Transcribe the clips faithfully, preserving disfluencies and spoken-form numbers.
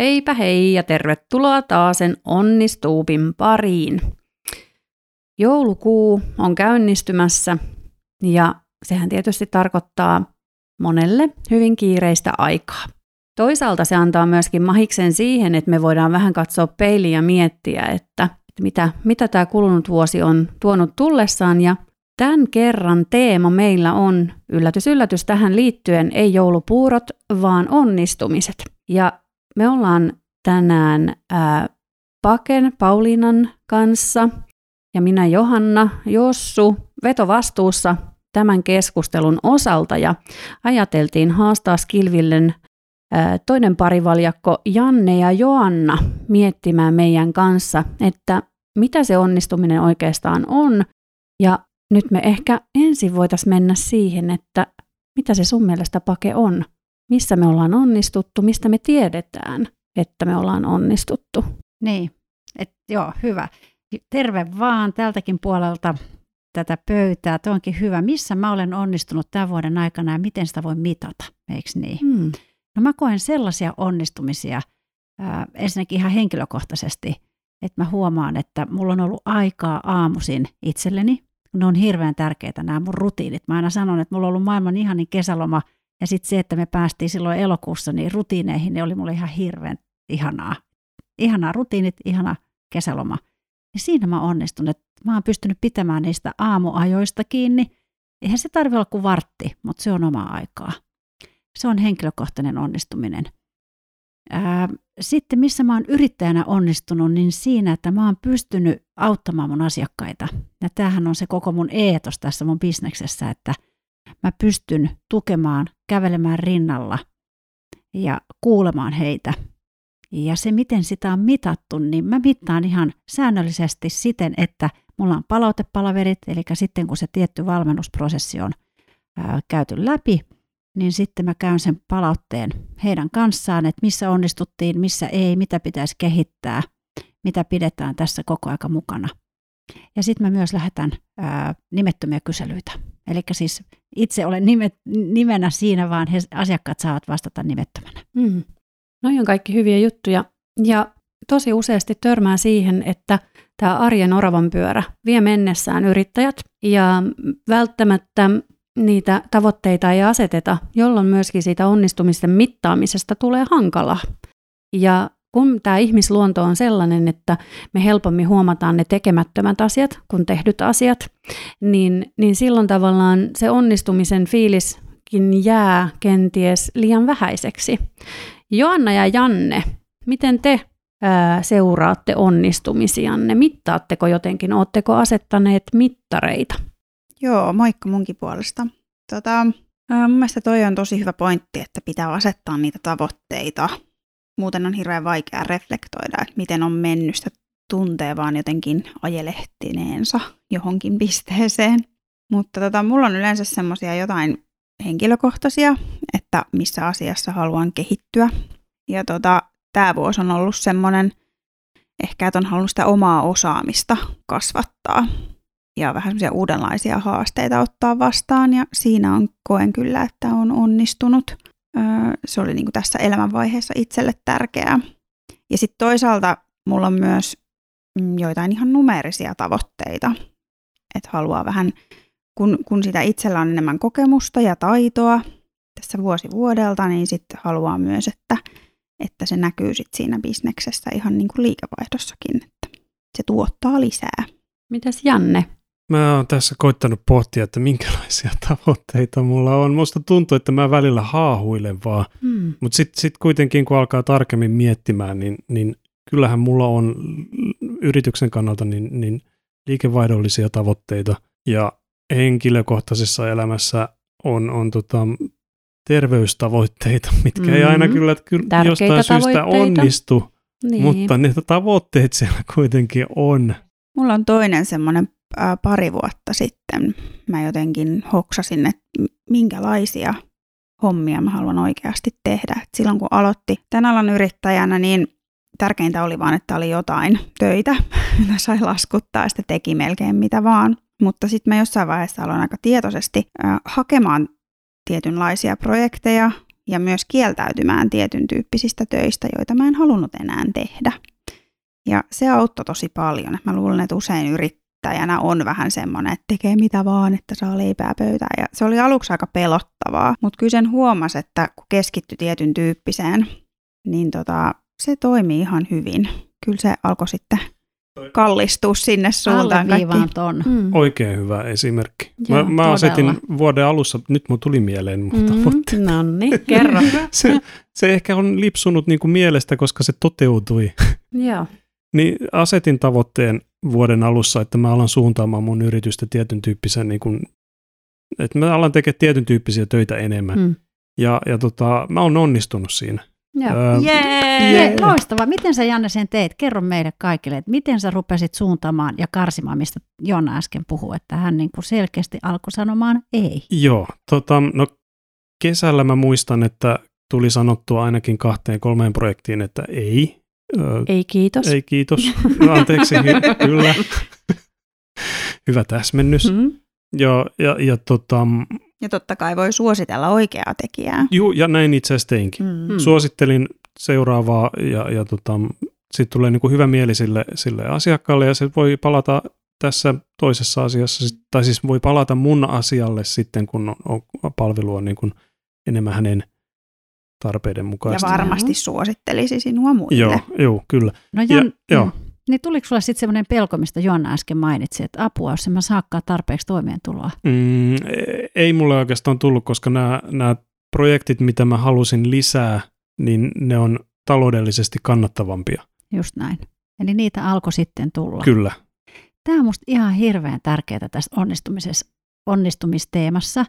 Heipä hei ja tervetuloa taasen Onnistuupin pariin. Joulukuu on käynnistymässä ja sehän tietysti tarkoittaa monelle hyvin kiireistä aikaa. Toisaalta se antaa myöskin mahiksen siihen, että me voidaan vähän katsoa peiliin ja miettiä, että mitä, mitä tämä kulunut vuosi on tuonut tullessaan. Ja tämän kerran teema meillä on, yllätys yllätys tähän liittyen, ei joulupuurot, vaan onnistumiset. Ja me ollaan tänään ää, Paken, Pauliinan kanssa ja minä Johanna, Jossu, vetovastuussa tämän keskustelun osalta ja ajateltiin haastaa Skilvillen ää, toinen parivaljakko Janne ja Joanna miettimään meidän kanssa, että mitä se onnistuminen oikeastaan on ja nyt me ehkä ensin voitaisiin mennä siihen, että mitä se sun mielestä Pake on. Missä me ollaan onnistuttu, mistä me tiedetään, että me ollaan onnistuttu. Niin, et joo, hyvä. Terve vaan tältäkin puolelta tätä pöytää. Tuo onkin hyvä. Missä mä olen onnistunut tämän vuoden aikana ja miten sitä voi mitata, eikö niin? Hmm. No mä koen sellaisia onnistumisia äh, ensinnäkin ihan henkilökohtaisesti, että mä huomaan, että mulla on ollut aikaa aamuisin itselleni. Ne on hirveän tärkeitä nämä mun rutiinit. Mä aina sanon, että mulla on ollut maailman ihanin kesäloma. Ja sitten se, että me päästiin silloin elokuussa niin rutiineihin, ne oli mulle ihan hirveän ihanaa. Ihanaa rutiinit, ihana kesäloma. Ja siinä mä onnistun, että mä oon pystynyt pitämään niistä aamuajoista kiinni. Eihän se tarvitse olla kuin vartti, mutta se on omaa aikaa. Se on henkilökohtainen onnistuminen. Ää, sitten missä mä oon yrittäjänä onnistunut, niin siinä, että mä oon pystynyt auttamaan mun asiakkaita. Ja tämähän on se koko mun eetos tässä mun bisneksessä, että mä pystyn tukemaan, kävelemään rinnalla ja kuulemaan heitä. Ja se, miten sitä on mitattu, niin mä mittaan ihan säännöllisesti siten, että mulla on palautepalaverit, eli sitten kun se tietty valmennusprosessi on ää, käyty läpi, niin sitten mä käyn sen palautteen heidän kanssaan, että missä onnistuttiin, missä ei, mitä pitäisi kehittää, mitä pidetään tässä koko aika mukana. Ja sitten mä myös lähetän ää, nimettömiä kyselyitä. Eli siis itse olen nimet, nimenä siinä, vaan he, asiakkaat saavat vastata nimettömänä. Mm. Noi on kaikki hyviä juttuja. Ja tosi useasti törmää siihen, että tämä arjen oravanpyörä vie mennessään yrittäjät. Ja välttämättä niitä tavoitteita ei aseteta, jolloin myöskin siitä onnistumisten mittaamisesta tulee hankalaa. Ja kun tämä ihmisluonto on sellainen, että me helpommin huomataan ne tekemättömät asiat kuin tehdyt asiat, niin, niin silloin tavallaan se onnistumisen fiiliskin jää kenties liian vähäiseksi. Joanna ja Janne, miten te ää, seuraatte onnistumisianne? Mittaatteko jotenkin? Oletteko asettaneet mittareita? Joo, moikka munkin puolesta. Tota, ää, mun mielestä toi on tosi hyvä pointti, että pitää asettaa niitä tavoitteita. Muuten on hirveän vaikea reflektoida, että miten on mennyt sitä tuntee vaan jotenkin ajelehtineensa johonkin pisteeseen. Mutta tota, mulla on yleensä semmoisia jotain henkilökohtaisia, että missä asiassa haluan kehittyä. Ja tota, tää vuosi on ollut semmoinen, ehkä että on halunnut sitä omaa osaamista kasvattaa. Ja vähän semmoisia uudenlaisia haasteita ottaa vastaan ja siinä on koen kyllä, että on onnistunut. Se oli niin kuin tässä elämänvaiheessa itselle tärkeää. Ja sitten toisaalta mulla on myös joitain ihan numeerisia tavoitteita. Että haluaa vähän, kun, kun sitä itsellä on enemmän kokemusta ja taitoa tässä vuosi vuodelta, niin sitten haluaa myös, että, että se näkyy sit siinä bisneksessä ihan niin kuin liikevaihdossakin, että se tuottaa lisää. Mitäs Janne? Mä oon tässä koittanut pohtia, että minkälaisia tavoitteita mulla on. Musta tuntuu, että mä välillä haahuilen vaan, mm. mutta sitten sit kuitenkin kun alkaa tarkemmin miettimään, niin, niin kyllähän mulla on yrityksen kannalta niin, niin liikevaihdollisia tavoitteita ja henkilökohtaisessa elämässä on, on tota terveystavoitteita, mitkä mm-hmm. ei aina kyllä ky- jostain syystä onnistu, niin. Mutta ne tavoitteet siellä kuitenkin on. Mulla on toinen semmoinen. Pari vuotta sitten mä jotenkin hoksasin, että minkälaisia hommia mä haluan oikeasti tehdä. Et silloin kun aloitti tän alan yrittäjänä, niin tärkeintä oli vaan, että oli jotain töitä, mitä sai laskuttaa ja sitä teki melkein mitä vaan. Mutta sitten mä jossain vaiheessa aloin aika tietoisesti hakemaan tietynlaisia projekteja ja myös kieltäytymään tietyn tyyppisistä töistä, joita mä en halunnut enää tehdä. Ja se auttoi tosi paljon. Mä luulen, että usein yrittäjänä on vähän semmoinen, että tekee mitä vaan, että saa leipää pöytään. Ja se oli aluksi aika pelottavaa, mutta kyllä sen huomasi, että kun keskittyi tietyn tyyppiseen, niin tota, se toimi ihan hyvin. Kyllä se alkoi sitten kallistua sinne suuntaan kaikki. Ton. Mm. Oikein hyvä esimerkki. Joo, mä mä asetin vuoden alussa, nyt mun tuli mieleen mun tavoitteet. No niin, kerro. se, se ehkä on lipsunut niinku mielestä, koska se toteutui. Joo. Niin asetin tavoitteen vuoden alussa, että mä alan suuntaamaan mun yritystä tietyn tyyppisen, niin kun, että mä alan tekemään tietyn tyyppisiä töitä enemmän. Mm. Ja, ja tota, mä oon onnistunut siinä. Joo. Jee! Jee! Loistavaa. Miten sä, Janne, sen teit? Kerro meille kaikille, että miten sä rupesit suuntaamaan ja karsimaan, mistä Jonna äsken puhui, että hän niin kuin selkeästi alkoi sanomaan ei. Joo. Tota, no kesällä mä muistan, että tuli sanottua ainakin kahteen kolmeen projektiin, että ei. Ö, ei kiitos. Ei kiitos. No, anteeksi, hy- kyllä. Hyvä täsmennys. Mm-hmm. Joo, ja, ja tota... Ja totta kai voi suositella oikeaa tekijää. Joo, ja näin itse asiassa teinkin. Mm. Suosittelin seuraavaa ja, ja tota, sitten tulee niinku hyvä mieli sille, sille asiakkaalle ja se voi palata tässä toisessa asiassa, tai siis voi palata mun asialle sitten, kun on, on palvelua niinku enemmän hänen tarpeiden mukaisesti. Ja varmasti suosittelisi sinua muille. Joo, joo kyllä. No Jan... ja, joo. Niin tuliko sulla sitten semmoinen pelko, mistä Joanna äsken mainitsi, että apua, jos en mä saakaan tarpeeksi toimeentuloa? Mm, ei mulle oikeastaan tullut, koska nämä, nämä projektit, mitä mä halusin lisää, niin ne on taloudellisesti kannattavampia. Just näin. Eli niitä alkoi sitten tulla. Kyllä. Tämä on musta ihan hirveän tärkeää tässä onnistumisteemassa,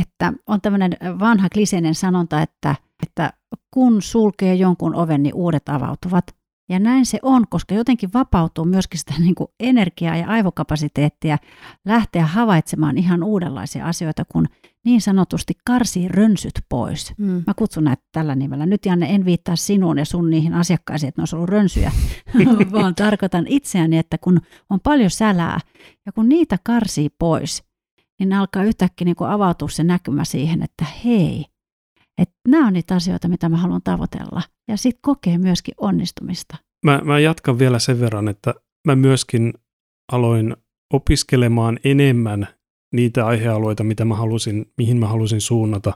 että on tämmöinen vanha kliseinen sanonta, että, että kun sulkee jonkun oven, niin uudet avautuvat. Ja näin se on, koska jotenkin vapautuu myöskin sitä niin kuin energiaa ja aivokapasiteettia lähteä havaitsemaan ihan uudenlaisia asioita, kun niin sanotusti karsii rönsyt pois. Mm. Mä kutsun näitä tällä nimellä. Nyt, Janne, en viittaa sinuun ja sun niihin asiakkaisiin, että ne olisi ollut rönsyjä, vaan tarkoitan itseäni, että kun on paljon sälää ja kun niitä karsii pois, niin alkaa yhtäkkiä niin kuin avautua se näkymä siihen, että hei, että nämä on niitä asioita, mitä mä haluan tavoitella. Ja sitten kokee myöskin onnistumista. Mä, mä jatkan vielä sen verran, että mä myöskin aloin opiskelemaan enemmän niitä aihealueita, mitä mä halusin, mihin mä halusin suunnata.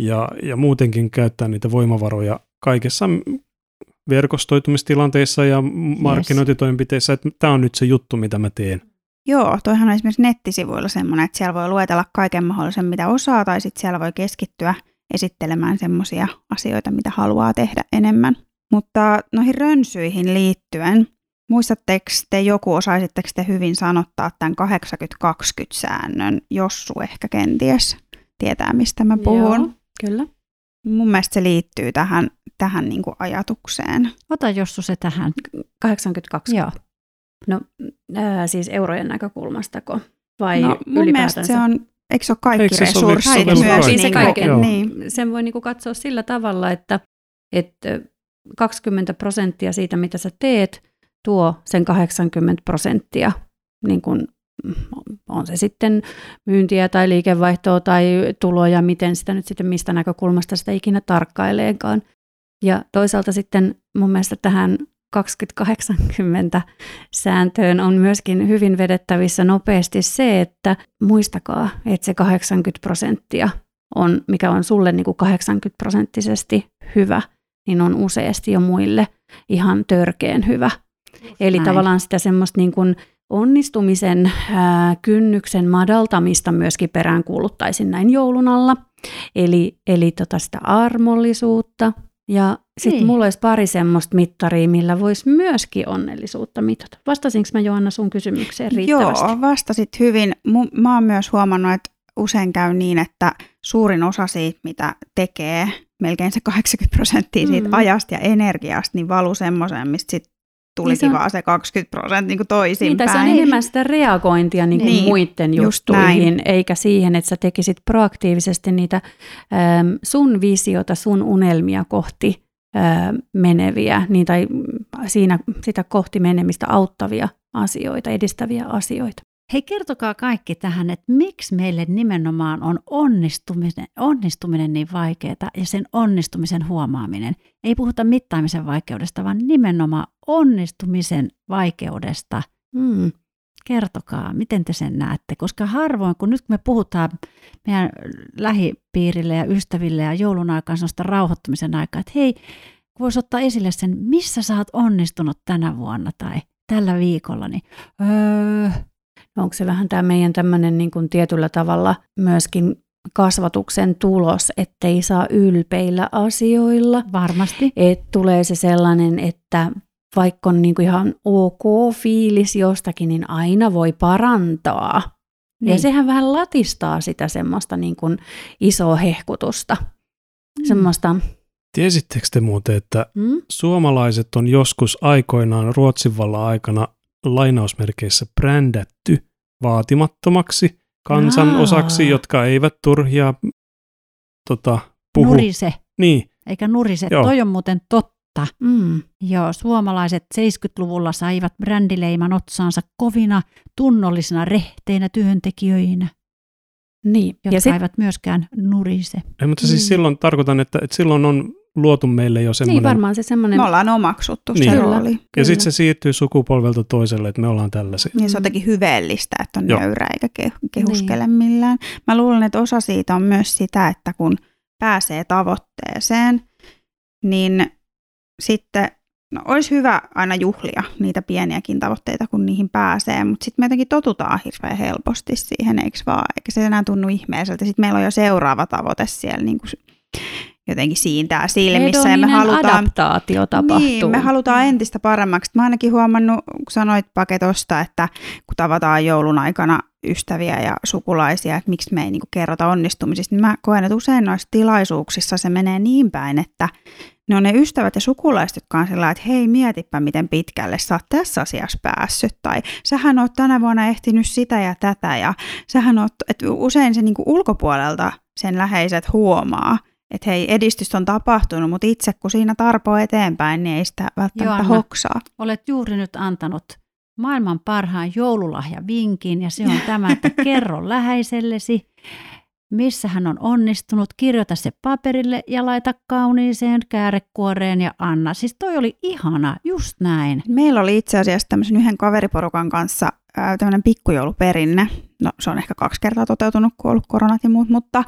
Ja, ja muutenkin käyttää niitä voimavaroja kaikessa verkostoitumistilanteissa ja markkinointitoimenpiteissä. Yes. Tämä on nyt se juttu, mitä mä teen. Joo, toihan on esimerkiksi nettisivuilla semmoinen, että siellä voi luetella kaiken mahdollisen, mitä osaa, tai sitten siellä voi keskittyä esittelemään semmoisia asioita, mitä haluaa tehdä enemmän. Mutta noihin rönsyihin liittyen, muistatteko te joku, osaisitteko te hyvin sanottaa tämän kahdeksankymmentä kaksikymmentä-säännön, Jossu ehkä kenties tietää, mistä mä puhun. Joo, kyllä. Mun mielestä se liittyy tähän, tähän niin kuin ajatukseen. Ota Jossu se tähän. kahdeksankymmentä kaksikymmentä. Joo. No äh, siis eurojen näkökulmastako vai no, mun ylipäätänsä? Se on... Eikö se ole kaikki Eikö se resurssit? Se myös, niin se kaiken, niin. Sen voi niinku katsoa sillä tavalla, että, että kaksikymmentä prosenttia siitä, mitä sä teet, tuo sen kahdeksankymmentä prosenttia. Niin kun, on se sitten myyntiä tai liikevaihtoa tai tuloja, miten sitä nyt sitten, mistä näkökulmasta sitä ikinä tarkkaileekaan. Ja toisaalta sitten mun mielestä tähän kaksikymmentä kahdeksankymmentä-sääntöön on myöskin hyvin vedettävissä nopeasti se, että muistakaa, että se kahdeksankymmentä prosenttia, on, mikä on sulle niin kuin kahdeksankymmentä prosenttisesti hyvä, niin on useasti jo muille ihan törkeän hyvä. Just Eli näin. Tavallaan sitä semmoista niin kuin onnistumisen ää, kynnyksen madaltamista myöskin peräänkuuluttaisin näin joulun alla. Eli, eli tota sitä armollisuutta. Ja sitten mulla olisi pari semmoista mittaria, millä voisi myöskin onnellisuutta mitata. Vastasinko mä, Joanna, sun kysymykseen riittävästi? Joo, vastasit hyvin. Mä oon myös huomannut, että usein käy niin, että suurin osa siitä, mitä tekee, melkein se kahdeksankymmentä prosenttia siitä mm. ajasta ja energiasta, niin valuu semmoiseen, mistä sitten tulisi niin se on, vaan se kaksikymmentä prosenttia niin kuin toisinpäin. Niin, tai se on enemmän sitä reagointia niin kuin niin, muiden juttuihin, eikä siihen, että sä tekisit proaktiivisesti niitä äm, sun visiota, sun unelmia kohti äm, meneviä, niin, tai siinä, sitä kohti menemistä auttavia asioita, edistäviä asioita. Hei, kertokaa kaikki tähän, että miksi meille nimenomaan on onnistuminen, onnistuminen niin vaikeaa ja sen onnistumisen huomaaminen. Ei puhuta mittaamisen vaikeudesta, vaan nimenomaan onnistumisen vaikeudesta. Mm. Kertokaa, miten te sen näette, koska harvoin, kun nyt me puhutaan meidän lähipiirille ja ystäville ja joulun aikaan sellaista rauhoittumisen aikaa, että hei, voisi ottaa esille sen, missä sä oot onnistunut tänä vuonna tai tällä viikolla, niin öö, onko se vähän tämä meidän tämmöinen niin kuin tietyllä tavalla myöskin kasvatuksen tulos, ettei saa ylpeillä asioilla. Varmasti. Et tulee se sellainen, että vaikka on niin kuin ihan ok fiilis jostakin, niin aina voi parantaa. Niin. Ja sehän vähän latistaa sitä semmoista niin kuin isoa hehkutusta. Mm. Semmoista. Tiesittekö te muuten, että mm? suomalaiset on joskus aikoinaan Ruotsin vallan aikana lainausmerkeissä brändätty vaatimattomaksi kansanosaksi, Aa. jotka eivät turhia tota, puhu. Nurise. Niin. Eikä nurise. Joo. Toi on muuten totta. Mm. Joo, suomalaiset seitsemänkymmentäluvulla saivat brändileiman otsaansa kovina, tunnollisina, rehteinä työntekijöinä. Niin. Jotka sit... eivät myöskään nurise. Ei, mutta siis mm. silloin tarkoitan, että, että silloin on luotu meille jo semmoinen... Niin, varmaan se semmoinen... Me ollaan omaksuttu niin. se rooli. Ja sitten se siirtyy sukupolvelta toiselle, että me ollaan tällaisia. Niin se on jotenkin hyveellistä, että on Joo. nöyrä eikä kehuskele niin. millään. Mä luulen, että osa siitä on myös sitä, että kun pääsee tavoitteeseen, niin sitten no, olisi hyvä aina juhlia niitä pieniäkin tavoitteita, kun niihin pääsee, mutta sitten me jotenkin totutaan hirveän helposti siihen, eikö vaan? Eikä se enää tunnu ihmeelliseltä. Sitten meillä on jo seuraava tavoite siellä niin kuin jotenkin siintää silmissä. Ja me halutaan, adaptaatio tapahtuu. Niin, me halutaan entistä paremmaksi. Mä ainakin huomannut, kun sanoit paketosta, että kun tavataan joulun aikana ystäviä ja sukulaisia, että miksi me ei niin kuin kerrota onnistumisista, niin mä koen, että usein noissa tilaisuuksissa se menee niin päin, että ne on ne ystävät ja sukulaiset, jotka on sellainen, että hei, mietipä miten pitkälle sä oot tässä asiassa päässyt, tai sähän oot tänä vuonna ehtinyt sitä ja tätä, ja sähän oot, että usein se niin kuin ulkopuolelta sen läheiset huomaa, että hei, edistystä on tapahtunut, mutta itse kun siinä tarpoo eteenpäin, niin ei sitä välttämättä Joanna, hoksaa. Olet juuri nyt antanut maailman parhaan joululahjavinkin, ja se on tämä, että kerro läheisellesi, missä hän on onnistunut, kirjoita se paperille ja laita kauniiseen käärekuoreen ja anna. Siis toi oli ihana, just näin. Meillä oli itse asiassa tämmöisen yhden kaveriporukan kanssa äh, tämmöinen pikkujouluperinne. No se on ehkä kaksi kertaa toteutunut, kun on ollut koronat ja muut, mutta...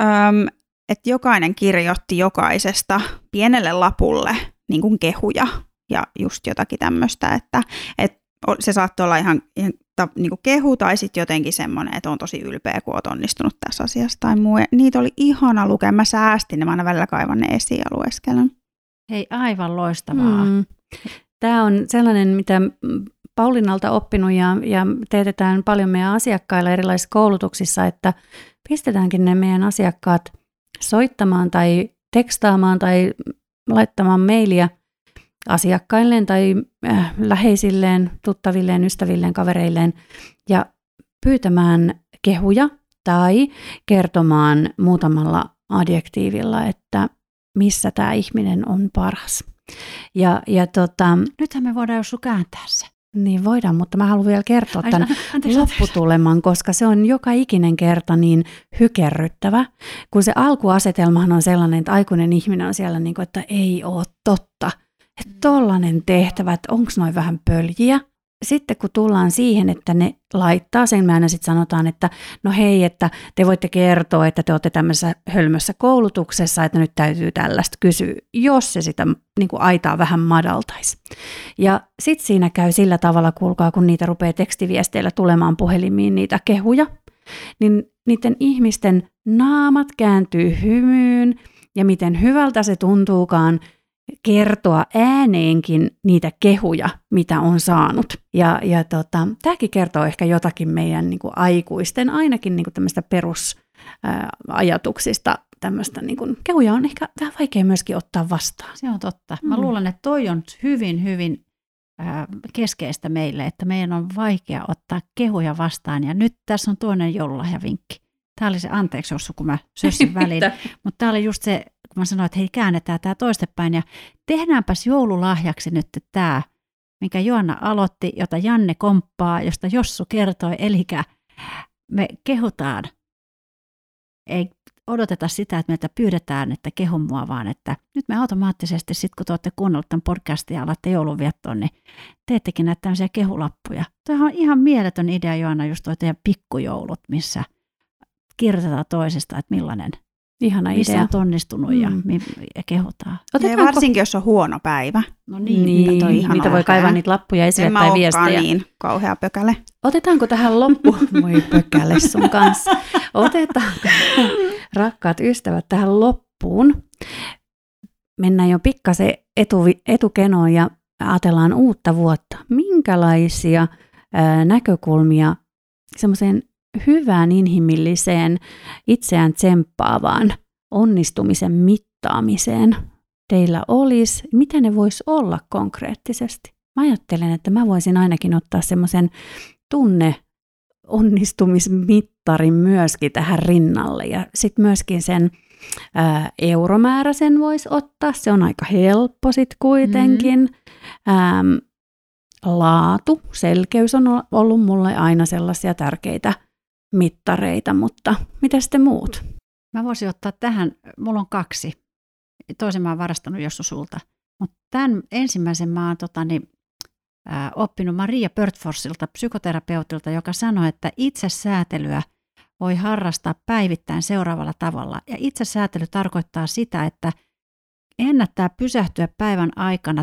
Ähm, että jokainen kirjoitti jokaisesta pienelle lapulle niin kuin kehuja ja just jotakin tämmöistä, että, että se saattoi olla ihan, ihan niin kuin kehu tai sitten jotenkin semmoinen, että on tosi ylpeä, kun olet onnistunut tässä asiassa tai muu. Ja niitä oli ihana lukea, mä säästin ne, mä aina välillä kaivan ne esiin ja lueskelen. Hei, aivan loistavaa. Mm. Tämä on sellainen, mitä Pauliinalta oppinut ja, ja teetetään paljon meidän asiakkailla erilaisissa koulutuksissa, että pistetäänkin ne meidän asiakkaat soittamaan tai tekstaamaan tai laittamaan mailia asiakkailleen tai äh, läheisilleen, tuttavilleen, ystävilleen, kavereilleen ja pyytämään kehuja tai kertomaan muutamalla adjektiivilla, että missä tämä ihminen on paras. Ja, ja tota, nythän me voidaan joskus kääntää se. Niin voidaan, mutta mä haluan vielä kertoa tämän lopputuleman, koska se on joka ikinen kerta niin hykerryttävä, kun se alkuasetelmahan on sellainen, että aikuinen ihminen on siellä niin kuin, että ei ole totta, että tollainen tehtävä, että onko noin vähän pöljiä. Sitten kun tullaan siihen, että ne laittaa, sen me aina sitten sanotaan, että no hei, että te voitte kertoa, että te olette tämmöisessä hölmössä koulutuksessa, että nyt täytyy tällaista kysyä, jos se sitä niin kuin aitaa vähän madaltaisi. Ja sitten siinä käy sillä tavalla, kuulkaa, kun niitä rupeaa tekstiviesteillä tulemaan puhelimiin niitä kehuja, niin niiden ihmisten naamat kääntyy hymyyn ja miten hyvältä se tuntuukaan, kertoa ääneenkin niitä kehuja, mitä on saanut. Ja, ja tota, tämäkin kertoo ehkä jotakin meidän niin kuin aikuisten, ainakin niin kuin tämmöistä perusajatuksista. Tämmöistä niin kuin, kehuja on ehkä vähän vaikea myöskin ottaa vastaan. Se on totta. Mä mm. luulen, että toi on hyvin, hyvin äh, keskeistä meille, että meidän on vaikea ottaa kehuja vastaan. Ja nyt tässä on toinen joululahjavinkki. Tämä oli se, anteeksi Ossu, kun mä sössin väliin, mutta tämä oli just se, kun mä sanoin, että hei, käännetään tämä toistepäin ja tehdäänpäs joululahjaksi nyt tämä minkä Joanna aloitti, jota Janne komppaa, josta Jossu kertoi. Eli me kehutaan, ei odoteta sitä, että meiltä pyydetään, että kehu mua, vaan että nyt me automaattisesti, sit kun te olette kuunnellut tämän podcastin ja alatte joulunviettoon, niin teettekin näitä tämmöisiä kehulappuja. Tämä on ihan mieletön idea, Joanna, just toi teidän pikkujoulut, missä kirjoitetaan toisesta, että millainen ihana idea. Missä on onnistunut ja mm. kehutaan. Ja varsinkin, ko- jos on huono päivä. No niin, niin mitä toi niitä voi kaivaa niitä lappuja esille tai viestejä. En mä niin kauhea pökäle. Otetaanko tähän loppuun? Moi pökäle sun kanssa. Otetaanko, rakkaat ystävät, tähän loppuun. Mennään jo pikkasen etuvi, etukenoon ja ajatellaan uutta vuotta. Minkälaisia ää, näkökulmia semmoiseen hyvään, inhimilliseen, itseään tsemppaavaan onnistumisen mittaamiseen teillä olisi? Mitä ne vois olla konkreettisesti? Mä ajattelen, että mä voisin ainakin ottaa semmoisen tunne onnistumismittarin myöskin tähän rinnalle. Ja sitten myöskin sen ää, euromäärä sen voisi ottaa. Se on aika helppo sitten kuitenkin. Mm. Ähm, laatu, selkeys on ollut mulle aina sellaisia tärkeitä mittareita, mutta mitä sitten muut? Mä voisin ottaa tähän, mulla on kaksi. Toisen mä oon varastanut Jossu sulta. Mutta tämän ensimmäisen mä oon tota, niin, ä, oppinut Maria Pörtforsilta, psykoterapeutilta, joka sanoi, että itsesäätelyä voi harrastaa päivittäin seuraavalla tavalla. Ja itsesäätely tarkoittaa sitä, että ennättää pysähtyä päivän aikana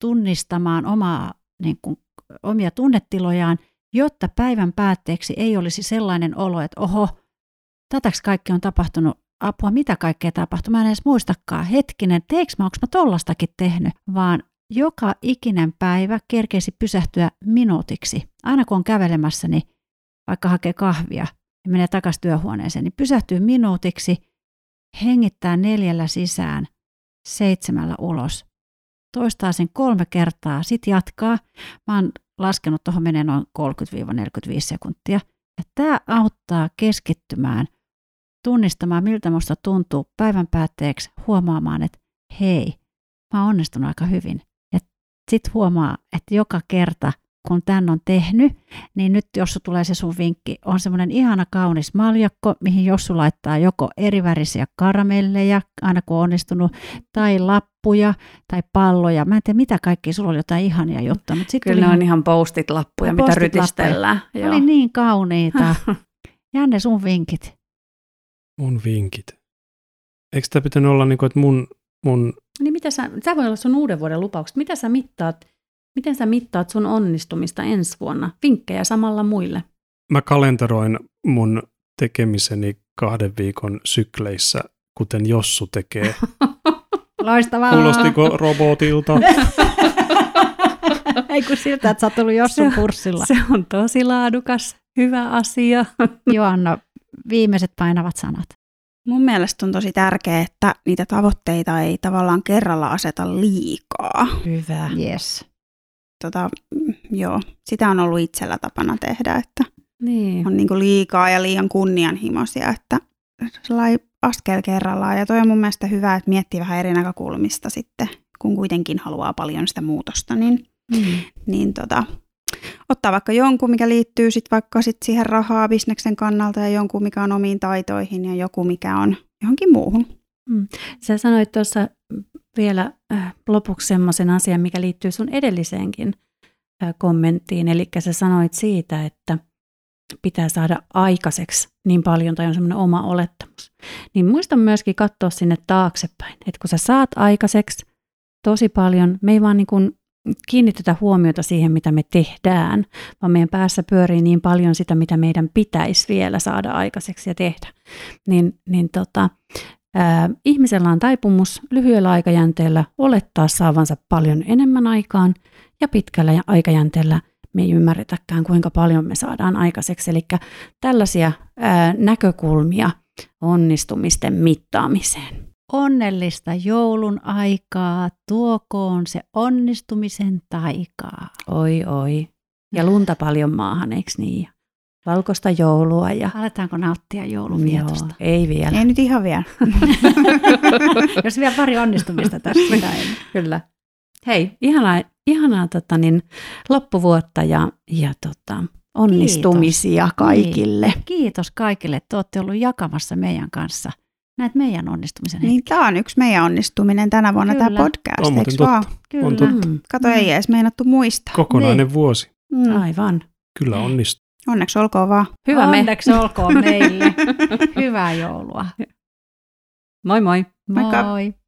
tunnistamaan omaa, niin kuin, omia tunnetilojaan, jotta päivän päätteeksi ei olisi sellainen olo, että oho, tätäks kaikki on tapahtunut, apua, mitä kaikkea tapahtuu, mä en edes muistakaan, hetkinen, teeks mä, onks mä tollastakin tehnyt, vaan joka ikinen päivä kerkeisi pysähtyä minuutiksi. Aina kun on kävelemässä, niin vaikka hakee kahvia ja menee takaisin työhuoneeseen, niin pysähtyy minuutiksi, hengittää neljällä sisään, seitsemällä ulos, toistaa sen kolme kertaa, sit jatkaa. Mä oon laskenut, tuohon menee noin kolmekymmentä neljäkymmentäviisi sekuntia. Ja tämä auttaa keskittymään, tunnistamaan, miltä musta tuntuu päivän päätteeksi, huomaamaan, että hei, mä oon onnistunut aika hyvin. Ja sitten huomaa, että joka kerta, kun tän on tehnyt, niin nyt Jossu tulee se sun vinkki, on semmoinen ihana kaunis maljakko, mihin Jossu laittaa joko erivärisiä karamelleja, aina kun on onnistunut, tai lappuja, tai palloja. Mä en tiedä, mitä kaikki, sulla oli jotain ihania juttuja. Mutta kyllä ne on ihan, ihan postit lappuja, mitä postit rytistellään. Lappuja. Oli niin kauniita. Janne, sun vinkit. Mun vinkit. Eikö tämä pitänyt olla niin kuin, että mun... mun... Niin mitä sä, tämä voi olla sun uuden vuoden lupaukset. Mitä sä mittaat? Miten sä mittaat sun onnistumista ensi vuonna? Vinkkejä samalla muille. Mä kalenteroin mun tekemiseni kahden viikon sykleissä, kuten Jossu tekee. Loistavaa. Kuulostiko robotilta? Ei kun siltä, että sä oot ollut Jossun kurssilla. Se on tosi laadukas, hyvä asia. Joanna, viimeiset painavat sanat. Mun mielestä on tosi tärkeää, että niitä tavoitteita ei tavallaan kerralla aseta liikaa. Hyvä. Yes. Tota, joo, sitä on ollut itsellä tapana tehdä, että niin. On niinku liikaa ja liian kunnianhimoisia, että sellainen askel kerrallaan. Ja toi on mun mielestä hyvä, että miettii vähän eri näkökulmista sitten, kun kuitenkin haluaa paljon sitä muutosta, niin, mm. niin tota, ottaa vaikka jonkun, mikä liittyy sit vaikka sit siihen rahaa bisneksen kannalta ja jonkun, mikä on omiin taitoihin ja joku, mikä on johonkin muuhun. Mm. Sä sanoit tuossa vielä lopuksi semmoisen asian, mikä liittyy sun edelliseenkin kommenttiin. Eli sä sanoit siitä, että pitää saada aikaiseksi niin paljon, tai on semmoinen oma olettamus. Niin muista myöskin katsoa sinne taaksepäin, että kun sä saat aikaiseksi tosi paljon, me ei vaan niin kuin kiinnitetä huomiota siihen, mitä me tehdään, vaan meidän päässä pyörii niin paljon sitä, mitä meidän pitäisi vielä saada aikaiseksi ja tehdä. Niin, niin tota... Ihmisellä on taipumus lyhyellä aikajänteellä olettaa saavansa paljon enemmän aikaan, ja pitkällä aikajänteellä me ei ymmärretäkään, kuinka paljon me saadaan aikaiseksi. Eli tällaisia ää, näkökulmia onnistumisten mittaamiseen. Onnellista joulun aikaa, tuokoon se onnistumisen taikaa. Oi oi, ja lunta paljon maahan, eikö niin? Valkoista joulua. Ja... Aletaanko nauttia jouluvietosta? Joo, ei vielä. Ei nyt ihan vielä. Jos vielä pari onnistumista tässä. Kyllä. Hei, ihanaa ihanaa tota, niin, loppuvuotta ja, ja tota, onnistumisia Kiitos. kaikille. Niin. Kiitos kaikille, että olette olleet jakamassa meidän kanssa näitä meidän onnistumisen hetkiä. Niin, tämä on yksi meidän onnistuminen tänä vuonna, Kyllä. tämä podcast. On muuten totta. Kyllä. On totta. Mm. Kato, ei edes meinattu muistaa. Kokonainen niin. vuosi. Mm. Aivan. Kyllä onnistuu. Onneksi olkoon vaan. Hyvä Onneksi me. olkoon meille. Hyvää joulua. Moi moi. Moikka. Moi.